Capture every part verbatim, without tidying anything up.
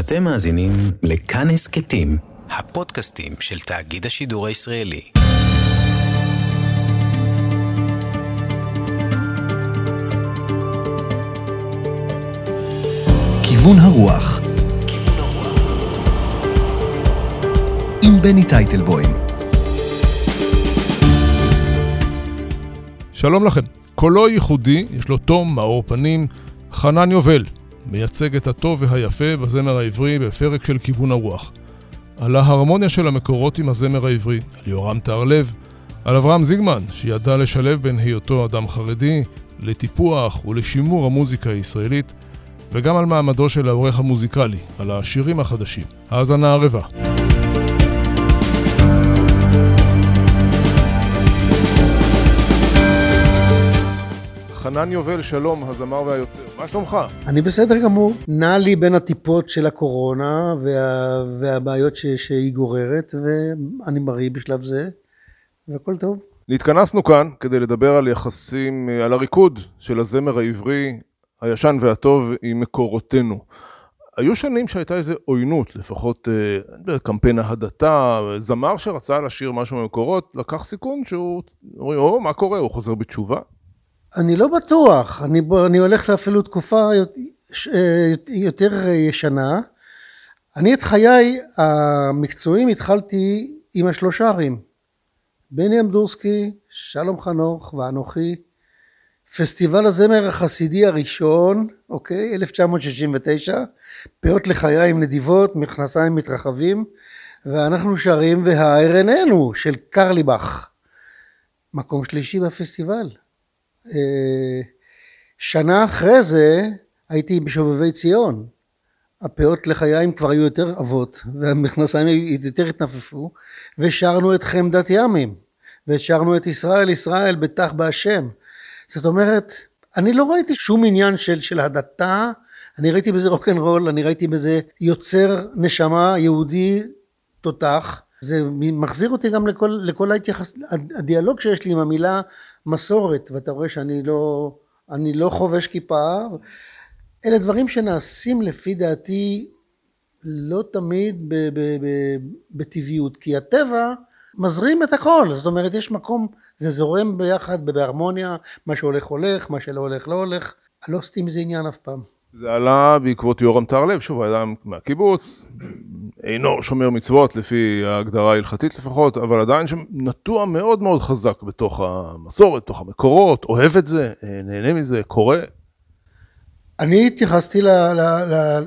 אתם מאזינים לכאן הסכתים, הפודקאסטים של תאגיד השידור הישראלי. כיוון הרוח, כיוון הרוח. עם בני טייטלבוים. שלום לכם. קולו ייחודי, יש לו תום מאור פנים, חנן יובל. מייצג את הטוב והיפה בזמר העברי בפרק של כיוון הרוח. על ההרמוניה של המקורות עם הזמר העברי, על יורם תהרלב, על אברהם זיגמן, שידע לשלב בין היותו אדם חרדי לטיפוח ולשימור המוזיקה הישראלית, וגם על מעמדו של העורך המוזיקלי, על השירים החדשים. האזנה ערבה. חנן יובל, שלום, הזמר והיוצר. מה שלומך? אני בסדר גמור. נע לי בין הטיפות של הקורונה וה... והבעיות ש... שהיא גוררת, ואני מריא בשלב זה, והכל טוב. נתכנסנו כאן כדי לדבר על יחסים, על הריקוד של הזמר העברי, הישן והטוב עם מקורותינו. היו שנים שהייתה איזו עוינות, לפחות בקמפיין ההדתה, זמר שרצה לשיר משהו ממקורות, לקח סיכון שהוא, או, מה קורה? הוא חוזר בתשובה. אני לא בטוח, אני, אני הולך לאפילו תקופה יותר ישנה. אני את חיי המקצועיים התחלתי עם השלושה ערים. בני אמדורסקי, שלום חנוך ואנוכי. פסטיבל הזמר החסידי הראשון, אוקיי, אלף תשע מאות שישים ותשע. פאות לחיי עם נדיבות, מכנסיים מתרחבים. ואנחנו שרים והערננו של קרליבך. מקום שלישי בפסטיבל. שנה אחרי זה הייתי בשובבי ציון, הפאות לחיים כבר היו יותר עבות והמכנסיים יותר התנפפו, ושרנו את חמדת ימים ושרנו את ישראל ישראל בטח בהשם. זאת אומרת, אני לא ראיתי שום עניין של של הדתה, אני ראיתי בזה רוקנרול, אני ראיתי בזה יוצר נשמה יהודי תותח. זה מחזיר אותי גם לכל לכל ההתייחס, הדיאלוג שיש לי עם המילה מסורת, ואתה רואה שאני לא, אני לא חובש כיפה. אלה דברים שנעשים לפי דעתי לא תמיד בטבעיות, כי הטבע מזרים את הכל, זאת אומרת יש מקום, זה זורם ביחד בהרמוניה, מה שהולך הולך, מה שלא הולך לא הולך, אני לא עשיתי מזה עניין אף פעם. זה עלה בעקבות יורם תהרלב, שוב האדם מהקיבוץ, אינו שומר מצוות לפי ההגדרה ההלכתית לפחות, אבל עדיין נטוע מאוד מאוד חזק בתוך המסורת, בתוך המקורות, אוהב את זה, נהנה מזה, קורא. אני התייחסתי ל- ל- ל-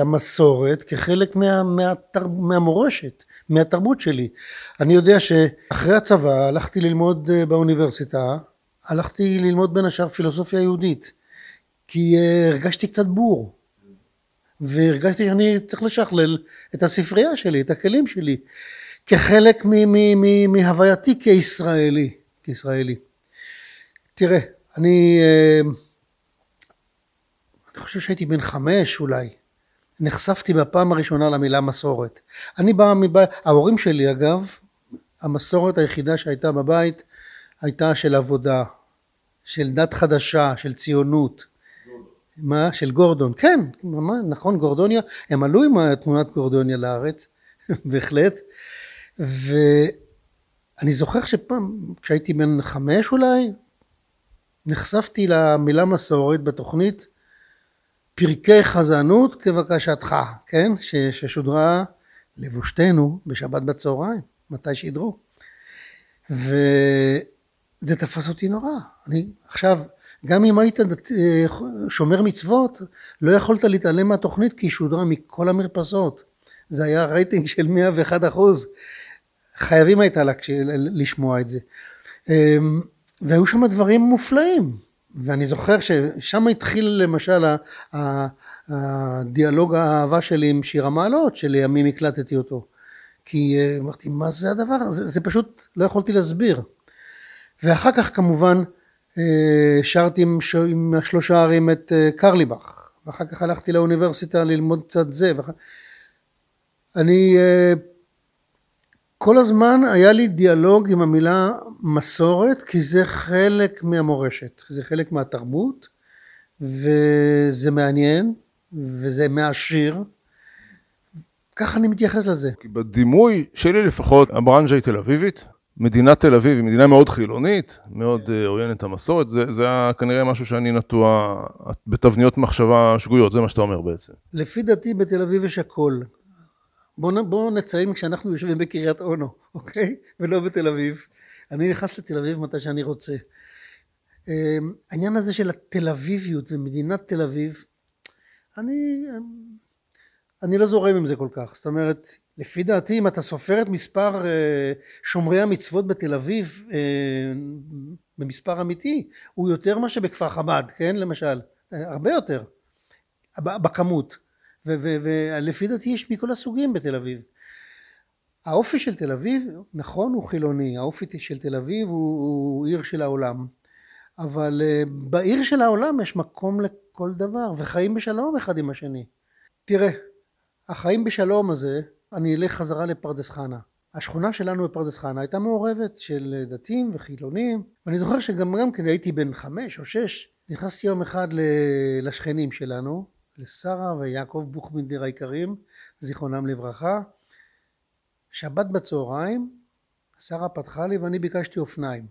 למסורת כחלק מה- מה- מהמורשת, מהתרבות שלי. אני יודע שאחרי הצבא הלכתי ללמוד באוניברסיטה, הלכתי ללמוד בין השאר פילוסופיה יהודית, כי הרגשתי קצת בור, והרגשתי שאני צריך לשכלל את הספרייה שלי, את הכלים שלי, כחלק מהווייתי כישראלי, כישראלי. תראה, אני, אני חושב שהייתי בן חמש אולי, נחשפתי בפעם הראשונה למילה מסורת. אני בא מבית, ההורים שלי אגב, המסורת היחידה שהייתה בבית, הייתה של עבודה, של דת חדשה, של ציונות. מה? של גורדון, כן, נכון, גורדוניה, הם עלו עם תמונת גורדוניה לארץ, בהחלט, ואני זוכר שפעם, כשהייתי בן חמש אולי, נחשפתי למילה מסורת בתוכנית, פרקי חזנות כבקשתך, כן, ש, ששודרה לבושתנו בשבת בצהריים, מתי שידרו, וזה תפס אותי נורא, אני עכשיו, גם אם היית שומר מצוות, לא יכולת להתעלם מהתוכנית, כי היא שודרה מכל המרפסות. זה היה רייטינג של מאה ואחד אחוז. חייבים הייתה לה לשמוע את זה. והיו שם דברים מופלאים. ואני זוכר ששם התחיל למשל הדיאלוג האהבה שלי עם שיר המעלות, שלימים הקלטתי אותו. כי אמרתי, מה זה הדבר? זה, זה פשוט לא יכולתי להסביר. ואחר כך כמובן, שרתי עם, עם שלושה ערים את קרליבך, ואחר כך הלכתי לאוניברסיטה ללמוד קצת זה, ואחר... אני, כל הזמן היה לי דיאלוג עם המילה מסורת, כי זה חלק מהמורשת, זה חלק מהתרבות, וזה מעניין, וזה מעשיר, ככה אני מתייחס לזה. כי בדימוי שלי לפחות, הברנז'ה היא תל אביבית, מדינת תל אביב היא מדינה מאוד חילונית, מאוד עוינת המסורת, זה, זה כנראה משהו שאני נטוע בתבניות מחשבה שגויות, זה מה שאתה אומר בעצם. לפי דעתי בתל אביב יש הכל. בואו בוא נציין כשאנחנו יושבים בקריית אונו, אוקיי? ולא בתל אביב. אני נכנס לתל אביב מתי שאני רוצה. העניין הזה של התל אביביות ומדינת תל אביב, אני, אני לא זורם עם זה כל כך. זאת אומרת, לפי דעתי, אם אתה סופר את מספר שומרי המצוות בתל אביב, במספר אמיתי, הוא יותר מה שבכפר חב"ד, כן? למשל, הרבה יותר, בכמות. ולפי דעתי יש מכל הסוגים בתל אביב. האופי של תל אביב, נכון, הוא חילוני. האופי של תל אביב הוא, הוא עיר של העולם. אבל בעיר של העולם יש מקום לכל דבר, וחיים בשלום אחד עם השני. תראה, החיים בשלום הזה, אני אלך חזרה לפרדס חנה. השכונה שלנו בפרדס חנה הייתה מעורבת של דתיים וחילונים, ואני זוכר שגם גם כן הייתי בן חמש או שש, נכנסתי יום אחד לשכנים שלנו, לשרה ויעקב בוכמינדר היקרים, זיכרונם לברכה. שבת בצהריים, שרה פתחה לי ואני ביקשתי אופניים.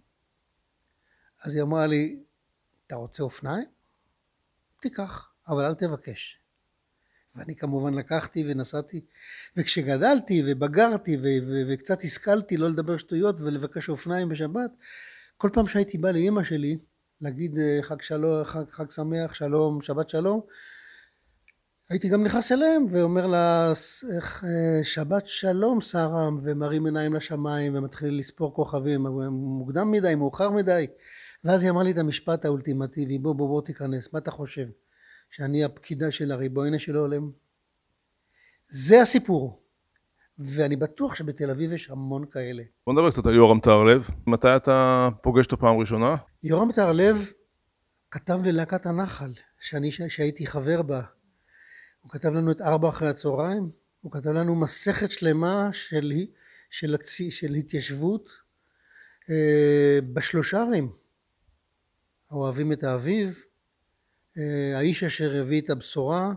אז היא אמרה לי, אתה רוצה אופניים? תיקח, אבל אל תבקש. ואני כמובן לקחתי ונסעתי, וכשגדלתי ובגרתי וקצת השכלתי לא לדבר שטויות ולבקש אופניים בשבת, כל פעם שהייתי בא לאמא שלי, להגיד חג שלום, חג, חג שמח, שלום, שבת שלום, הייתי גם נכנס אליהם ואומר לה, איך, שבת שלום שרם, ומרים עיניים לשמיים ומתחיל לספור כוכבים, מוקדם מדי, מאוחר מדי. ואז היא אמרה לי את המשפט האולטימטיבי, בוא בוא בוא תיכנס, מה אתה חושב? שאני הפקידה של הריבון, הנה שלא עולם. זה הסיפור. ואני בטוח שבתל אביב יש המון כאלה. בוא נדבר קצת על יורם טהרלב. מתי אתה פוגש אותו פעם ראשונה? יורם טהרלב כתב ללהקת הנחל, שאני, שהייתי חבר בה. הוא כתב לנו את ארבע אחרי הצהריים, הוא כתב לנו מסכת שלמה של, של, של, של התיישבות אה, בשלושה ערים. האוהבים את האביב, אה, האיש אשר הביא את הבשורה,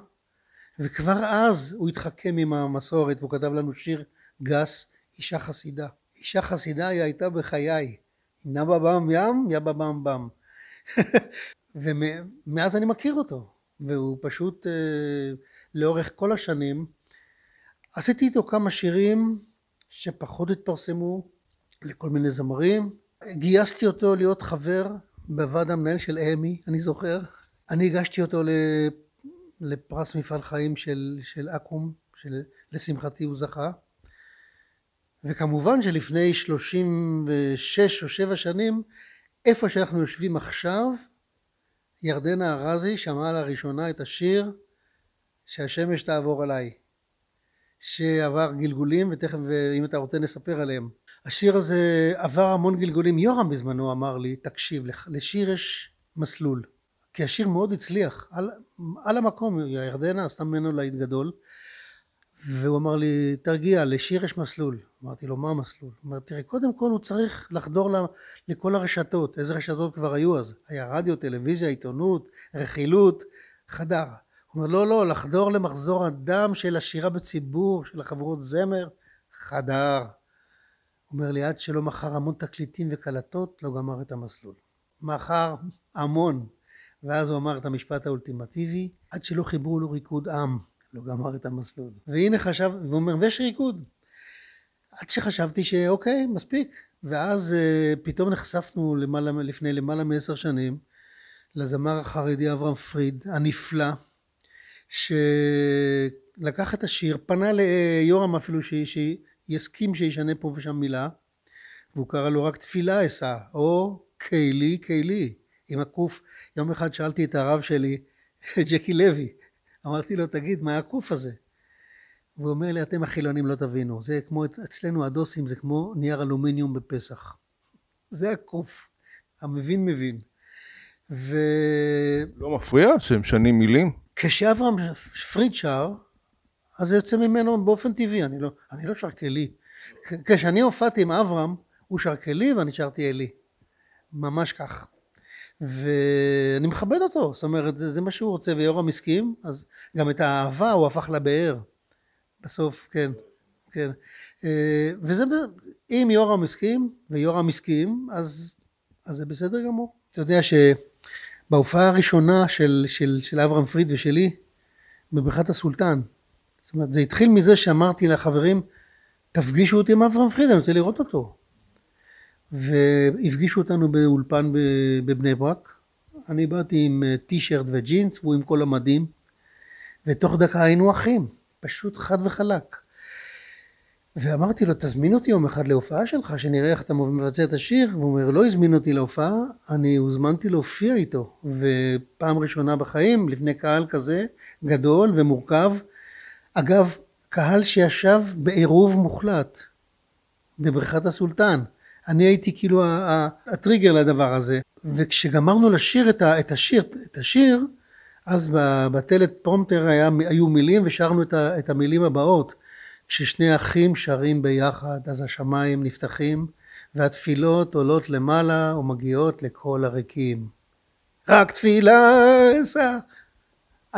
וכבר אז הוא התחכם עם המסורת, והוא כתב לנו שיר גס, אישה חסידה. אישה חסידה היא הייתה בחיי, נבא בם ים, יבא בם בם. ומאז אני מכיר אותו, והוא פשוט... אה, לאורך כל השנים, עשיתי איתו כמה שירים שפחות התפרסמו לכל מיני זמרים. גייסתי אותו להיות חבר בוועד המנהל של אמי, אני זוכר. אני הגשתי אותו לפרס מפעל חיים של, של אקום, שלשמחתי הוא זכה. וכמובן שלפני שלושים ושש או שבע שנים, איפה שאנחנו יושבים עכשיו, ירדן הרזי שמעה לראשונה את השיר, שהשמש תעבור עליי, שעבר גלגולים, ותכף אם אתה רוצה נספר עליהם. השיר הזה עבר המון גלגולים. יורם בזמנו אמר לי, תקשיב, לשיר יש מסלול, כי השיר מאוד הצליח, על, על המקום, ירדנה עשתה ממנו להיט גדול, והוא אמר לי, תרגיע, לשיר יש מסלול. אמרתי לו, מה המסלול? הוא אמר, תראה, קודם כל הוא צריך לחדור לה, לכל הרשתות. איזה רשתות כבר היו אז? היה רדיו, טלוויזיה, עיתונות, רכילות, חדר. אומר, לא, לא, לחדור למחזור הדם של השירה בציבור, של החברות זמר, חדר. אומר לי, עד שלא מחר המון תקליטים וקלטות, לא גמר את המסלול. מחר המון. ואז הוא אמר את המשפט האולטימטיבי, עד שלא חיברו לו ריקוד עם, לא גמר את המסלול. והנה חשב, והוא אומר, ויש ריקוד. עד שחשבתי שאוקיי, מספיק. ואז פתאום נחשפנו למעלה, לפני למעלה מעשר שנים, לזמר החרדי אברהם פריד, הנפלא, שלקח את השיר, פנה ליורם אפילו שיסכים שישנה פה ושם מילה, והוא קרא לו רק תפילה אסע, או קהילי, קהילי, עם הקוף. יום אחד שאלתי את הרב שלי, ג'קי לוי, אמרתי לו, תגיד, מה הקוף הזה? והוא אומר לי, אתם החילונים לא תבינו, זה כמו אצלנו הדוסים, זה כמו נייר אלומיניום בפסח. זה הקוף, המבין מבין. ו... לא מפריע שהם שנים מילים? כשאברהם פריד שר, אז זה יוצא ממנו באופן טבעי, אני לא, אני לא שרקלי. כשאני הופעתי עם אברהם, הוא שרקלי ואני שרתי אלי. ממש כך. ואני מכבד אותו, זאת אומרת, זה מה שהוא רוצה ויורם מסכים, אז גם את האהבה הוא הפך לבאר. בסוף, כן, כן. וזה, אם יורם מסכים, ויורם מסכים, אז, אז זה בסדר גמור. אתה יודע שבהופעה הראשונה של, של, של אברהם פריד ושלי, בברכת הסולטן, זאת אומרת, זה התחיל מזה שאמרתי לחברים, תפגישו אותי עם אברהם פריד, אני רוצה לראות אותו. והפגישו אותנו באולפן בבני ברק, אני באתי עם טישרט וג'ינס, והוא עם כל המדים, ותוך דקה היינו אחים, פשוט חד וחלק. ואמרתי לו, תזמין אותי יום אחד להופעה שלך, שנראה איך אתה מבצע את השיר, והוא אומר, לא הזמין אותי להופעה, אני הוזמנתי להופיע איתו, ופעם ראשונה בחיים, לפני קהל כזה, גדול ומורכב, אגב, קהל שישב בעירוב מוחלט, בברכת הסולטן, אני הייתי כאילו הטריגר לדבר הזה, וכשגמרנו לשיר את, ה, את, השיר, את השיר, אז בטלת פרומטר היה, היו מילים ושרנו את, ה, את המילים הבאות, כששני אחים שרים ביחד, אז השמיים נפתחים, והתפילות עולות למעלה ומגיעות לכל הריקים. רק תפילה אסע.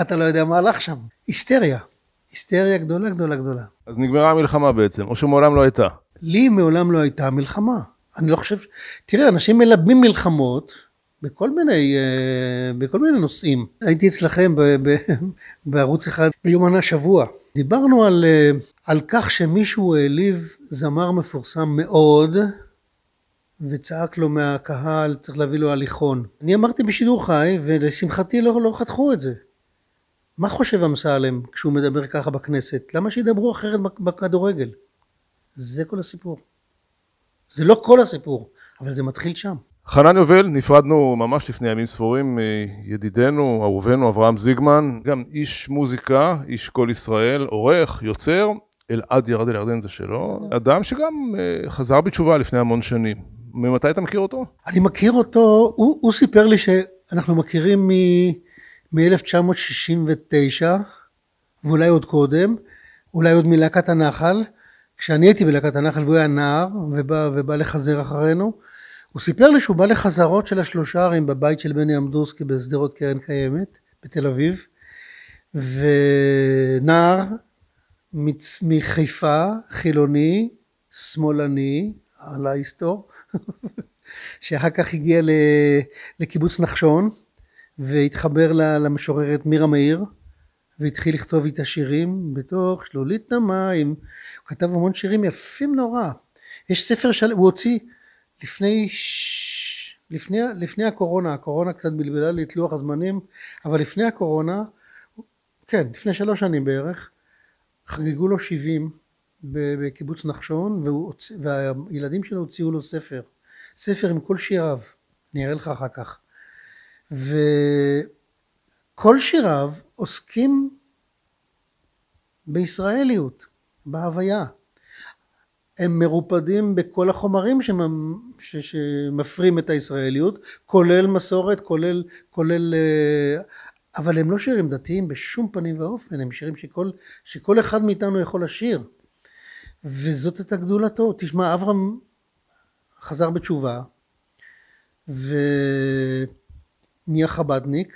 אתה לא יודע מה הלך שם. היסטריה. היסטריה גדולה, גדולה, גדולה. אז נגמרה המלחמה בעצם, או שמעולם לא הייתה? לי מעולם לא הייתה מלחמה. אני לא חושב, תראה, אנשים מלבנים מלחמות בכל מיני, בכל מיני נושאים. הייתי אצלכם ב... ב... בערוץ אחד ביומן השבוע. דיברנו על, על כך שמישהו העליב זמר מפורסם מאוד, וצעק לו מהקהל, צריך להביא לו הליכון. אני אמרתי בשידור חי, ולשמחתי לא, לא חתכו את זה. מה חושב אמסלם כשהוא מדבר ככה בכנסת? למה שידברו אחרת בכדורגל? זה כל הסיפור. זה לא כל הסיפור, אבל זה מתחיל שם. חנן יובל, נפרדנו ממש לפני ימים ספורים מידידנו, אהובנו, אברהם זיגמן, גם איש מוזיקה, איש קול ישראל, עורך, יוצר, אלעד ירדן, ירדן זה שלו, אדם שגם חזר בתשובה לפני המון שנים. ממתי אתה מכיר אותו? אני מכיר אותו, הוא, הוא סיפר לי שאנחנו מכירים מ-אלף תשע מאות שישים ותשע, ואולי עוד קודם, אולי עוד מלהקת הנחל, כשאני הייתי בלהקת הנחל והוא היה נער, ובא, ובא לחזר אחרינו, הוא סיפר לי שהוא בא לחזרות של השלושרים בבית של בני אמדורסקי בסדרות קרן קיימת, בתל אביב, ונער מצ... מחיפה, חילוני, שמאלני, על ההיסטור, שאחר כך הגיע ל... לקיבוץ נחשון, והתחבר למשוררת מירה מאיר, והתחיל לכתוב איתה שירים בתוך שלולית המים, הוא כתב המון שירים יפים נורא, יש ספר של... הוא הוציא... לפני, לפני, לפני הקורונה, הקורונה קצת בלבלה לי את לוח הזמנים, אבל לפני הקורונה, כן, לפני שלוש שנים בערך, חגגו לו שבעים בקיבוץ נחשון, והוא, והילדים שלו הוציאו לו ספר, ספר עם כל שיריו, אני אראה לך אחר כך, וכל שיריו עוסקים בישראליות, בהוויה. הם מרופדים בכל החומרים שמפרים את הישראליות, כולל מסורת, כולל, כולל, אבל הם לא שירים דתיים בשום פנים ואופן, הם שירים שכל, שכל אחד מאיתנו יכול לשיר, וזאת את הגדולתו. תשמע, אברהם חזר בתשובה, ונהיה חבדניק,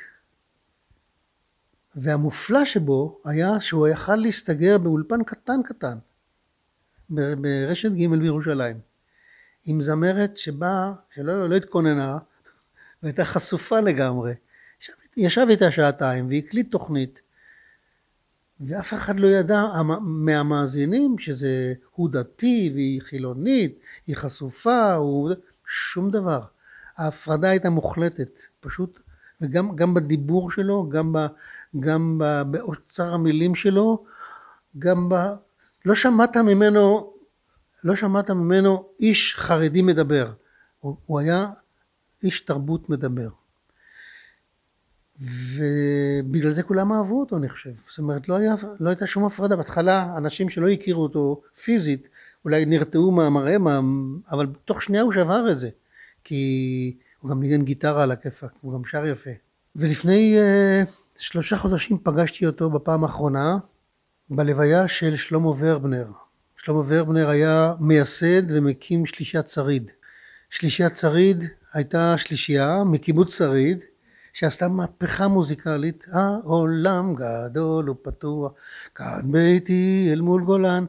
והמופלא שבו היה שהוא יכל להסתגר באולפן קטן קטן, ברשת ג' בירושלים, עם זמרת שבאה, שלא לא התכוננה, והייתה חשופה לגמרי. ישב, ישב איתה שעתיים והקליט תוכנית, ואף אחד לא ידע מהמאזינים שזה הוא דתי והיא חילונית, היא חשופה, הוא... שום דבר. ההפרדה הייתה מוחלטת, פשוט, וגם גם בדיבור שלו, גם, ב, גם ב, באוצר המילים שלו, גם ב... לא שמעת ממנו, לא שמעת ממנו איש חרדי מדבר, הוא, הוא היה איש תרבות מדבר, ובגלל זה כולם אהבו אותו, אני חושב. זאת אומרת, לא, היה, לא הייתה שום הפרדה. בהתחלה אנשים שלא הכירו אותו פיזית, אולי נרתעו מהמראה, מה, אבל תוך שנייה הוא שבר את זה, כי הוא גם ניגן גיטרה על הכיפאק, הוא גם שר יפה. ולפני אה, שלושה חודשים פגשתי אותו בפעם האחרונה, בלוויה של שלמה ורבנר. שלמה ורבנר היה מייסד ומקים שלישיית צריד. שלישיית צריד הייתה שלישייה מקיבוץ צריד שעשתה מהפכה מוזיקלית, העולם גדול ופתוח, כאן ביתי אל מול גולן.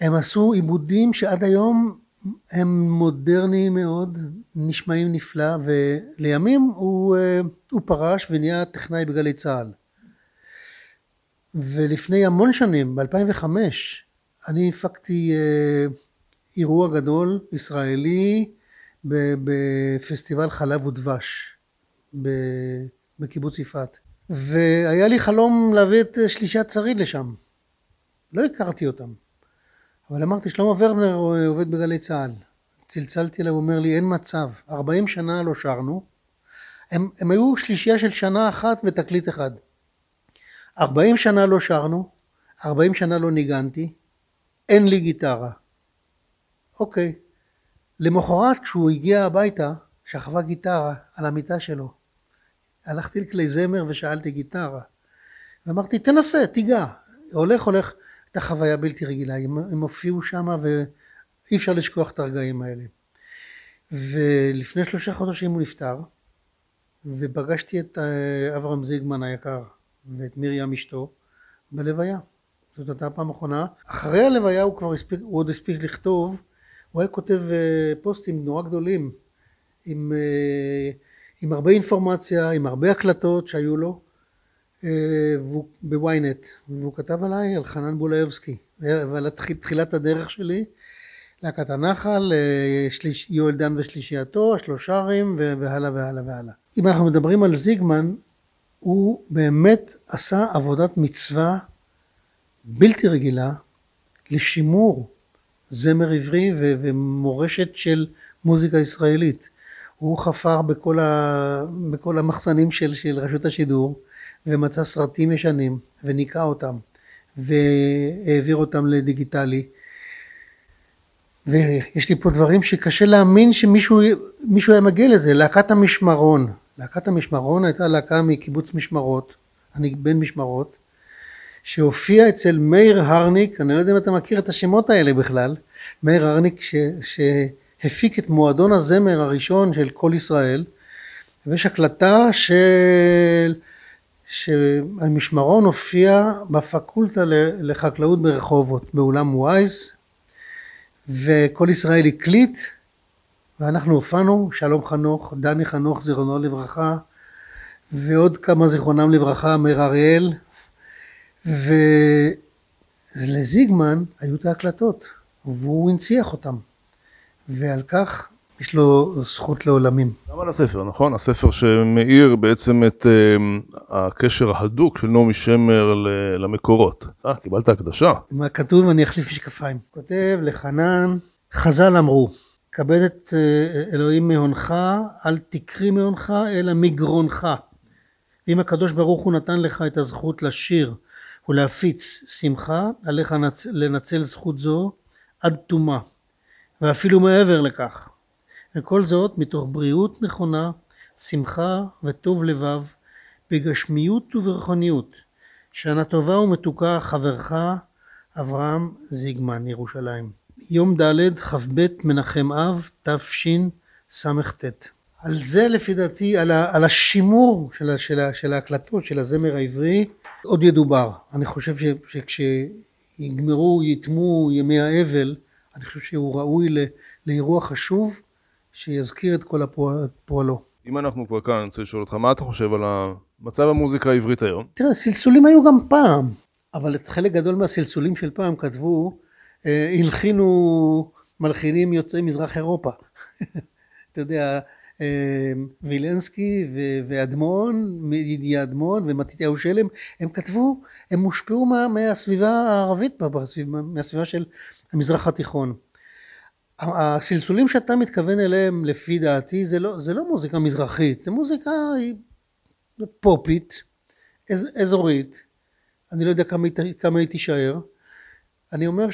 הם עשו עיבודים שעד היום הם מודרניים מאוד, נשמעים נפלא, ולימים הוא, הוא פרש ונהיה טכנאי בגלי צהל. ולפני המון שנים, ב-אלפיים וחמש, אני הפקתי אירוע גדול ישראלי בפסטיבל חלב ודבש בקיבוץ יפעת, והיה לי חלום להביא את שלישיית צריד לשם. לא הכרתי אותם, אבל אמרתי, שלמה ורבנר עובד בגלי צהל. צלצלתי אליו, הוא אומר לי, אין מצב, ארבעים שנה לא שרנו. הם, הם היו שלישייה של שנה אחת ותקליט אחד. ארבעים שנה לא שרנו, ארבעים שנה לא ניגנתי, אין לי גיטרה. אוקיי. למחרת כשהוא הגיע הביתה, שכבה גיטרה על המיטה שלו. הלכתי לכלי זמר ושאלתי גיטרה. ואמרתי, תנסה, תיגע. הולך, הולך. הייתה חוויה בלתי רגילה. הם, הם הופיעו שם ואי אפשר לשכוח את הרגעים האלה. ולפני שלושה חודשים הוא נפטר, ופגשתי את אברהם זיגמן היקר ואת מרים אשתו בלוויה. זאת הייתה הפעם האחרונה. אחרי הלוויה הוא כבר הספיק, הוא עוד הספיק לכתוב. הוא היה כותב פוסטים נורא גדולים, עם, עם הרבה אינפורמציה, עם הרבה הקלטות שהיו לו, בוויינט. והוא כתב עליי, על חנן בולאבסקי, ועל תחילת הדרך שלי, להקת הנחל, שליש, יואל דן ושלישייתו, השלושרים, והלאה והלאה והלאה. אם אנחנו מדברים על זיגמן, הוא באמת עשה עבודת מצווה בלתי רגילה לשימור זמר עברי ו- ומורשת של מוזיקה ישראלית. הוא חפר בכל, ה- בכל המחסנים של, של רשות השידור, ומצא סרטים ישנים, וניקה אותם, והעביר אותם לדיגיטלי. ויש לי פה דברים שקשה להאמין שמישהו מישהו היה מגיע לזה. להקת המשמרון. להקת המשמרון הייתה להקה מקיבוץ משמרות, אני בן משמרות, שהופיע אצל מאיר הרניק. אני לא יודע אם אתה מכיר את השמות האלה בכלל. מאיר הרניק ש, שהפיק את מועדון הזמר הראשון של קול ישראל, ויש הקלטה של שהמשמרון הופיע בפקולטה לחקלאות ברחובות, באולם וייז, וכל ישראל הקליט, ואנחנו הופענו, שלום חנוך, דני חנוך זיכרונו לברכה, ועוד כמה זיכרונם לברכה, מאיר אריאל, ולזיגמן היו את ההקלטות, והוא הנציח אותם, ועל כך יש לו זכות לעולמים. גם על הספר, נכון? הספר שמאיר בעצם את הקשר ההדוק של נעמי שמר למקורות. אה, קיבלת הקדשה. מה כתוב? אני אחליף משקפיים. כותב לחנן, חז"ל אמרו, כבד את אלוהים מהונך, אל תקרי מהונך, אלא מגרונך. ואם הקדוש ברוך הוא נתן לך את הזכות לשיר ולהפיץ שמחה, עליך לנצל זכות זו עד תומה, ואפילו מעבר לכך. וכל זאת מתוך בריאות נכונה, שמחה וטוב לבב, בגשמיות וברוחניות. שנה טובה ומתוקה חברך, אברהם זיגמן, ירושלים. יום ד' חב ב' מנחם אב, תשס"ט. על זה לפי דעתי, על, ה, על השימור של, של, של ההקלטות של הזמר העברי, עוד ידובר. אני חושב ש, שכשיגמרו, יתמו ימי האבל, אני חושב שהוא ראוי ל, לאירוע חשוב, שיזכיר את כל הפועל, פועלו. אם אנחנו כבר כאן, אני רוצה לשאול אותך, מה אתה חושב על המצב המוזיקה העברית היום? תראה, סלסולים היו גם פעם, אבל את חלק גדול מהסלסולים של פעם כתבו, אה, הלחינו מלחינים יוצאי מזרח אירופה. אתה יודע, אה, וילנסקי ואדמון, ידיד אדמון ומתתיהו שלם, הם כתבו, הם מושפעו מה, מהסביבה הערבית, מהסביבה של המזרח התיכון. הסלסולים שאתה מתכוון אליהם, לפי דעתי, זה לא, זה לא מוזיקה מזרחית, זה מוזיקה פופית, אז, אזורית, אני לא יודע כמה, כמה היא תישאר. אני אומר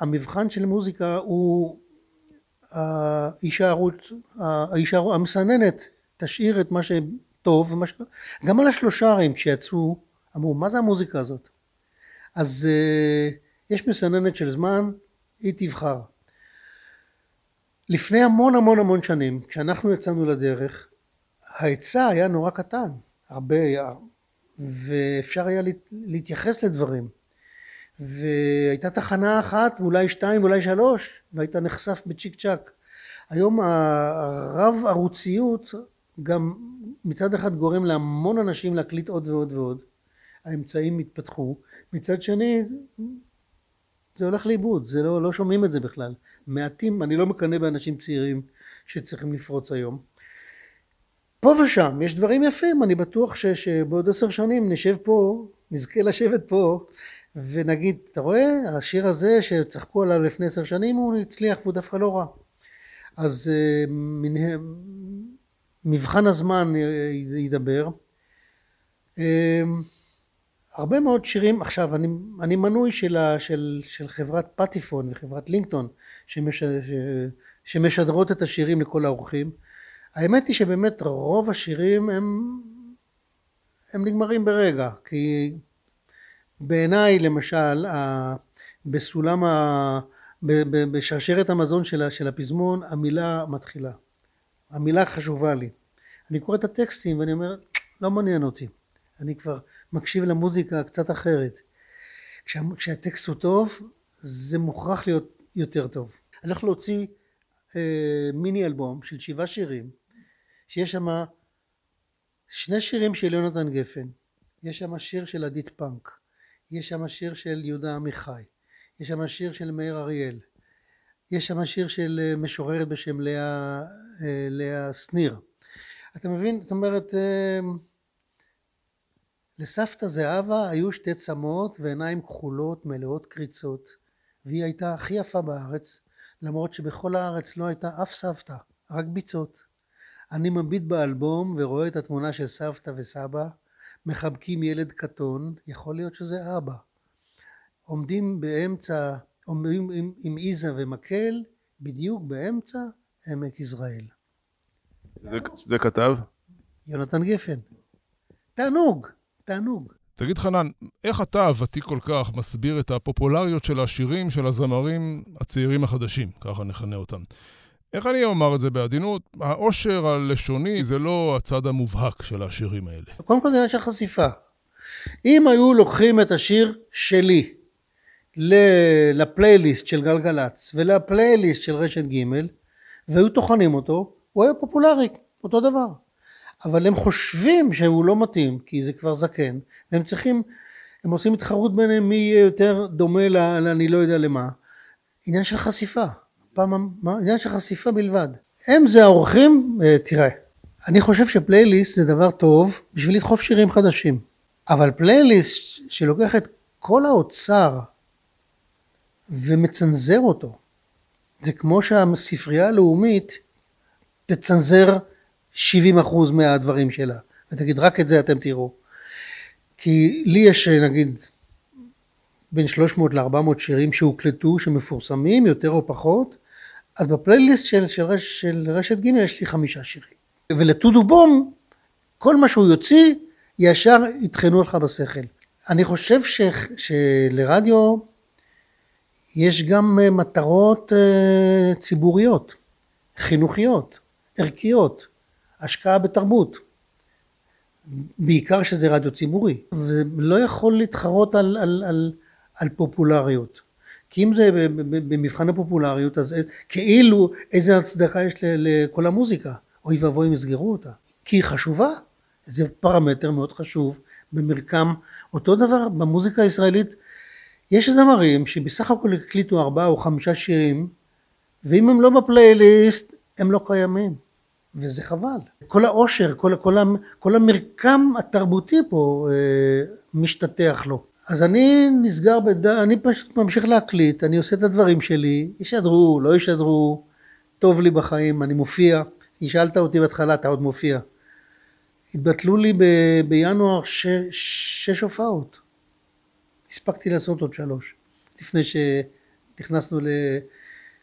שהמבחן של מוזיקה הוא ההישארות, ההישארות, המסננת, תשאיר את מה שטוב, מה ש... גם על השלושרים שיצאו, אמרו, מה זה המוזיקה הזאת? אז יש מסננת של זמן, היא תבחר. לפני המון המון המון שנים, כשאנחנו יצאנו לדרך, ההיצע היה נורא קטן, הרבה, ואפשר היה להתייחס לדברים. והייתה תחנה אחת, ואולי שתיים, ואולי שלוש, והייתה נחשף בצ'יק צ'ק. היום הרב ערוציות גם מצד אחד גורם להמון אנשים להקליט עוד ועוד ועוד. האמצעים התפתחו. מצד שני, זה הולך לאיבוד, זה לא, לא שומעים את זה בכלל. מעטים, אני לא מקנא באנשים צעירים שצריכים לפרוץ היום. פה ושם, יש דברים יפים, אני בטוח ש, שבעוד עשר שנים נשב פה, נזכה לשבת פה, ונגיד, אתה רואה, השיר הזה שצחקו עליו לפני עשר שנים, הוא הצליח והוא דווקא לא רע. אז מבחן הזמן ידבר. הרבה מאוד שירים, עכשיו אני, אני מנוי של, של, של חברת פטיפון וחברת לינקטון שמש, שמשדרות את השירים לכל האורחים. האמת היא שבאמת רוב השירים הם, הם נגמרים ברגע, כי בעיניי למשל בסולם, ה, בשרשרת המזון של הפזמון המילה מתחילה, המילה חשובה לי. אני קורא את הטקסטים ואני אומר לא מעניין אותי, אני כבר מקשיב למוזיקה קצת אחרת. כשה, כשהטקסט הוא טוב, זה מוכרח להיות יותר טוב. אני הולך להוציא אה, מיני אלבום של שבעה שירים, שיש שם שני שירים של יונתן גפן, יש שם שיר של עדית פאנק, יש שם שיר של יהודה עמיחי, יש שם שיר של מאיר אריאל, יש שם שיר של משוררת בשם לאה, אה, לאה סניר. אתה מבין? זאת אומרת, אה, לסבתא זהבה היו שתי צמות ועיניים כחולות מלאות קריצות, והיא הייתה הכי יפה בארץ, למרות שבכל הארץ לא הייתה אף סבתא, רק ביצות. אני מביט באלבום ורואה את התמונה של סבתא וסבא, מחבקים ילד קטון, יכול להיות שזה אבא. עומדים באמצע, עומדים עם, עם איזה ומקל, בדיוק באמצע עמק יזרעאל. זה, זה כתב? יונתן גפן. תענוג. תענוג. תגיד חנן, איך אתה ותיק כל כך מסביר את הפופולריות של השירים של הזמרים הצעירים החדשים, ככה נכנה אותם? איך אני אומר את זה בעדינות? העושר הלשוני זה לא הצד המובהק של השירים האלה. קודם כל זה עניין של חשיפה. אם היו לוקחים את השיר שלי לפלייליסט של גלגלץ ולפלייליסט של רשת גימל והיו תוכנים אותו, הוא היה פופולרי, אותו דבר. אבל הם חושבים שהוא לא מתאים, כי זה כבר זקן, והם צריכים, הם עושים התחרות ביניהם מי יהיה יותר דומה לאני לא יודע למה. עניין של חשיפה, פעם, מה? עניין של חשיפה בלבד. הם זה האורחים, תראה, אני חושב שפלייליסט זה דבר טוב בשביל לדחוף שירים חדשים, אבל פלייליסט שלוקח את כל האוצר ומצנזר אותו, זה כמו שהספרייה הלאומית תצנזר שבעים אחוז מהדברים שלה, ותגיד רק את זה אתם תראו. כי לי יש נגיד בין שלוש מאות לארבע מאות שירים שהוקלטו, שמפורסמים יותר או פחות, אז בפלייליסט של, של, רש, של רשת ג' יש לי חמישה שירים. ולתודובום, כל מה שהוא יוציא, ישר יתחנו לך בשכל. אני חושב ש, שלרדיו יש גם מטרות ציבוריות, חינוכיות, ערכיות. השקעה בתרבות, בעיקר שזה רדיו ציבורי, ולא יכול להתחרות על, על, על, על פופולריות, כי אם זה במבחן הפופולריות, אז כאילו איזה הצדקה יש לכל המוזיקה, אוי ואבוי מסגרו אותה, כי היא חשובה, זה פרמטר מאוד חשוב במרקם. אותו דבר במוזיקה הישראלית, יש זמרים שבסך הכל הקליטו ארבעה או חמישה שירים, ואם הם לא בפלייליסט, הם לא קיימים. וזה חבל. כל העושר, כל, כל, כל המרקם התרבותי פה אה, משתתח לו. אז אני נסגר, בד... אני פשוט ממשיך להקליט, אני עושה את הדברים שלי, ישדרו, לא ישדרו, טוב לי בחיים, אני מופיע. ישאלת אותי בהתחלה, אתה עוד מופיע. התבטלו לי ב... בינואר ש... שש הופעות. הספקתי לעשות עוד שלוש, לפני שנכנסנו ל...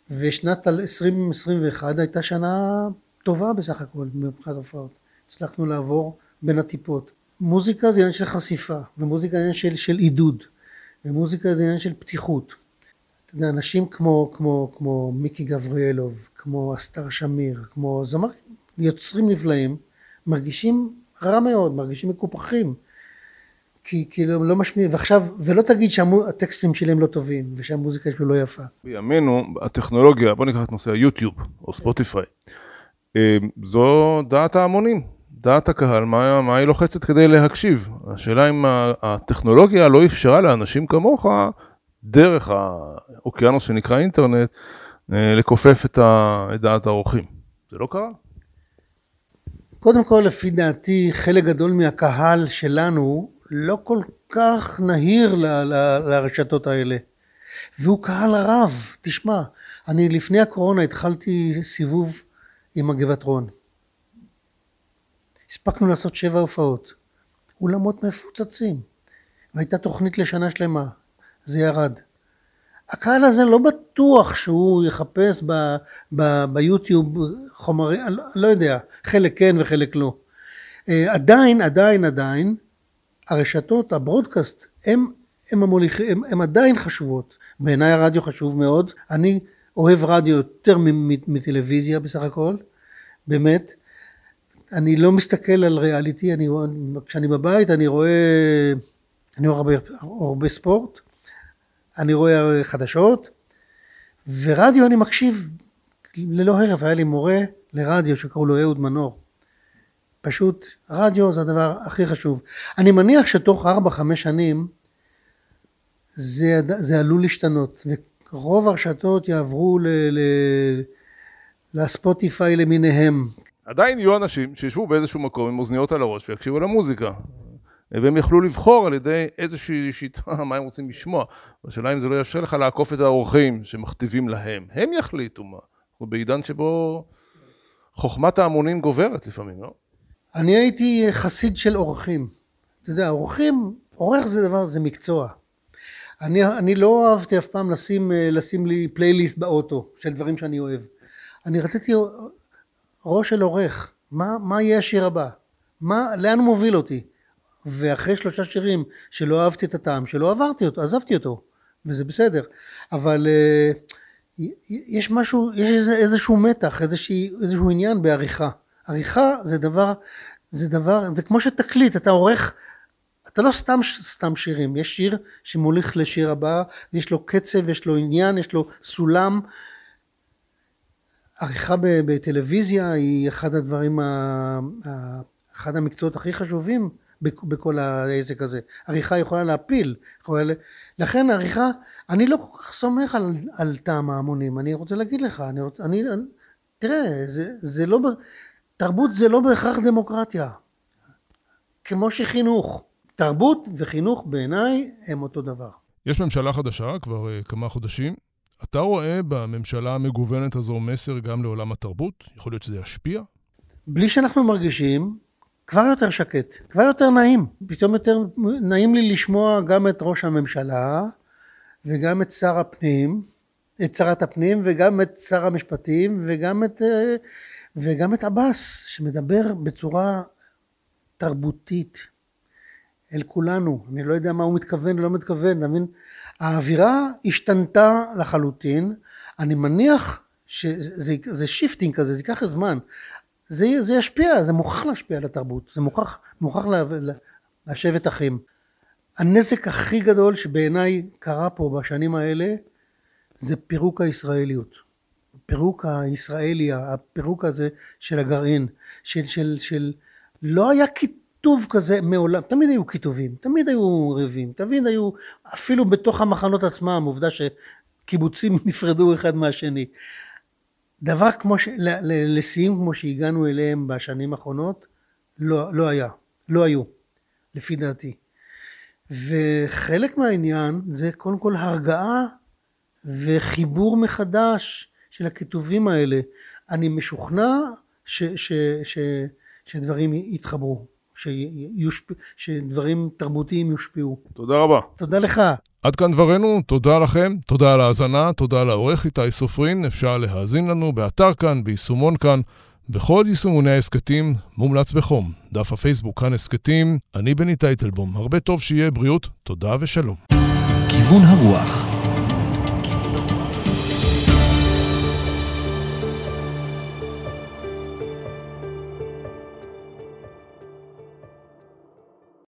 ושנת עשרים עשרים ואחת הייתה שנה טובה בסך הכל, מבחינת הופעות. הצלחנו לעבור בין הטיפות. מוזיקה זה עניין של חשיפה, ומוזיקה זה עניין של, של עידוד, ומוזיקה זה עניין של פתיחות. אנשים כמו, כמו, כמו מיקי גבריאלוב, כמו אסתר שמיר, כמו זמרים, יוצרים נפלאים, מרגישים רע מאוד, מרגישים מקופחים, כי, כי לא, לא משמיע, ועכשיו, ולא תגיד שהטקסטים שלהם לא טובים, ושהמוזיקה שלו לא יפה. בימינו, הטכנולוגיה, בוא ניקח את נושא היוטיוב, או ספוטיפיי, זו דעת ההמונים, דעת הקהל, מה, מה היא לוחצת כדי להקשיב. השאלה אם הטכנולוגיה לא אפשרה לאנשים כמוך, דרך האוקיינוס שנקרא אינטרנט, לקופף את דעת האורחים. זה לא קרה? קודם כל, לפי דעתי, חלק גדול מהקהל שלנו, לא כל כך נהיר ל- ל- לרשתות האלה. והוא קהל רב, תשמע, אני לפני הקורונה התחלתי סיבוב עם הגבעת רון. הספקנו לעשות שבע הופעות, אולמות מפוצצים, והייתה תוכנית לשנה שלמה, זה ירד. הקהל הזה לא בטוח שהוא יחפש ב- ב- ביוטיוב חומרי, לא יודע, חלק כן וחלק לא. עדיין, עדיין, עדיין, הרשתות, הברודקאסט, הם, הם, המוליכ... הם, הם עדיין חשובות. בעיניי הרדיו חשוב מאוד. אני אוהב רדיו יותר מטלוויזיה בסך הכל, באמת. אני לא מסתכל על ריאליטי, אני, כשאני בבית אני רואה, אני רואה הרבה, הרבה ספורט, אני רואה חדשות, ורדיו אני מקשיב ללא הרף. היה לי מורה לרדיו שקראו לו אהוד מנור. פשוט רדיו זה הדבר הכי חשוב. אני מניח שתוך ארבע חמש שנים זה, זה עלול להשתנות, ורוב הרשתות יעברו ל, ל, לספוטיפיי למיניהם. עדיין יהיו אנשים שישבו באיזשהו מקום עם אוזניות על הראש ויקשיבו למוזיקה, והם יכלו לבחור על ידי איזושהי שיטה מה הם רוצים לשמוע. השאלה אם זה לא יאפשר לך לעקוף את האורחים שמכתיבים להם. הם יחליטו מה. אנחנו בעידן שבו חוכמת ההמונים גוברת לפעמים, לא? אני הייתי חסיד של אורחים. אתה יודע, אורחים, אורח זה דבר, זה מקצוע. אני, אני לא אהבתי אף פעם לשים, לשים לי פלייליסט באוטו של דברים שאני אוהב. אני רציתי ראש של אורח. מה, מה יהיה השיר הבא? מה, לאן מוביל אותי? ואחרי שלושה שירים שלא אהבתי את הטעם, שלא עברתי אותו, עזבתי אותו, וזה בסדר. אבל יש משהו, יש איזשהו מתח, איזשהו, איזשהו עניין בעריכה. עריכה זה דבר, זה דבר, זה כמו שתקליט, אתה עורך, אתה לא סתם, סתם שירים, יש שיר שמוליך לשיר הבא, יש לו קצב, יש לו עניין, יש לו סולם. עריכה בטלוויזיה היא אחד הדברים, אחד המקצועות הכי חשובים בכל העסק הזה. עריכה יכולה להפיל, יכולה... לכן עריכה, אני לא כל כך סומך על, על טעם ההמונים, אני רוצה להגיד לך, אני רוצה, אני, תראה, זה, זה לא... תרבות זה לא בהכרח דמוקרטיה, כמו שחינוך. תרבות וחינוך בעיניי הם אותו דבר. יש ממשלה חדשה כבר כמה חודשים. אתה רואה בממשלה המגוונת הזו מסר גם לעולם התרבות? יכול להיות שזה ישפיע? בלי שאנחנו מרגישים, כבר יותר שקט, כבר יותר נעים. פתאום יותר נעים לי לשמוע גם את ראש הממשלה, וגם את שר הפנים, את שרת הפנים, וגם את שר המשפטים, וגם את... וגם את אבס, שמדבר בצורה תרבותית אל כולנו. אני לא יודע מה הוא מתכוון, לא מתכוון, נאמין. האווירה השתנתה לחלוטין. אני מניח שזה שיפטינג כזה, זה ייקח זמן. זה, זה ישפיע, זה מוכרח להשפיע על התרבות, זה מוכרח, מוכרח לה, לה, לשבת אחים. הנזק הכי גדול שבעיניי קרה פה בשנים האלה, זה פירוק הישראליות. פירוק הישראלי, הפירוק הזה של הגרעין, של, של, של, לא היה כיתוב כזה מעולם, תמיד היו כיתובים, תמיד היו ריבים, תמיד היו, אפילו בתוך המחנות עצמם, עובדה שקיבוצים נפרדו אחד מהשני. דבר כמו, ש, ל, ל, לסיים כמו שהגענו אליהם בשנים האחרונות, לא, לא היה, לא היו, לפי דעתי. וחלק מהעניין זה קודם כל הרגעה וחיבור מחדש, של הכיתובים האלה. אני משוכנע ש, ש, ש, שדברים יתחברו, שיושפ... שדברים תרבותיים יושפיעו. תודה רבה. תודה לך. עד כאן דברנו, תודה לכם, תודה על ההאזנה, תודה לעורך איתי סופרין, אפשר להאזין לנו באתר כאן, ביישומון כאן, בכל יישומוני העסקתים, מומלץ בחום, דף הפייסבוק כאן עסקתים, אני בני טייטלבום, הרבה טוב שיהיה בריאות, תודה ושלום. כיוון הרוח.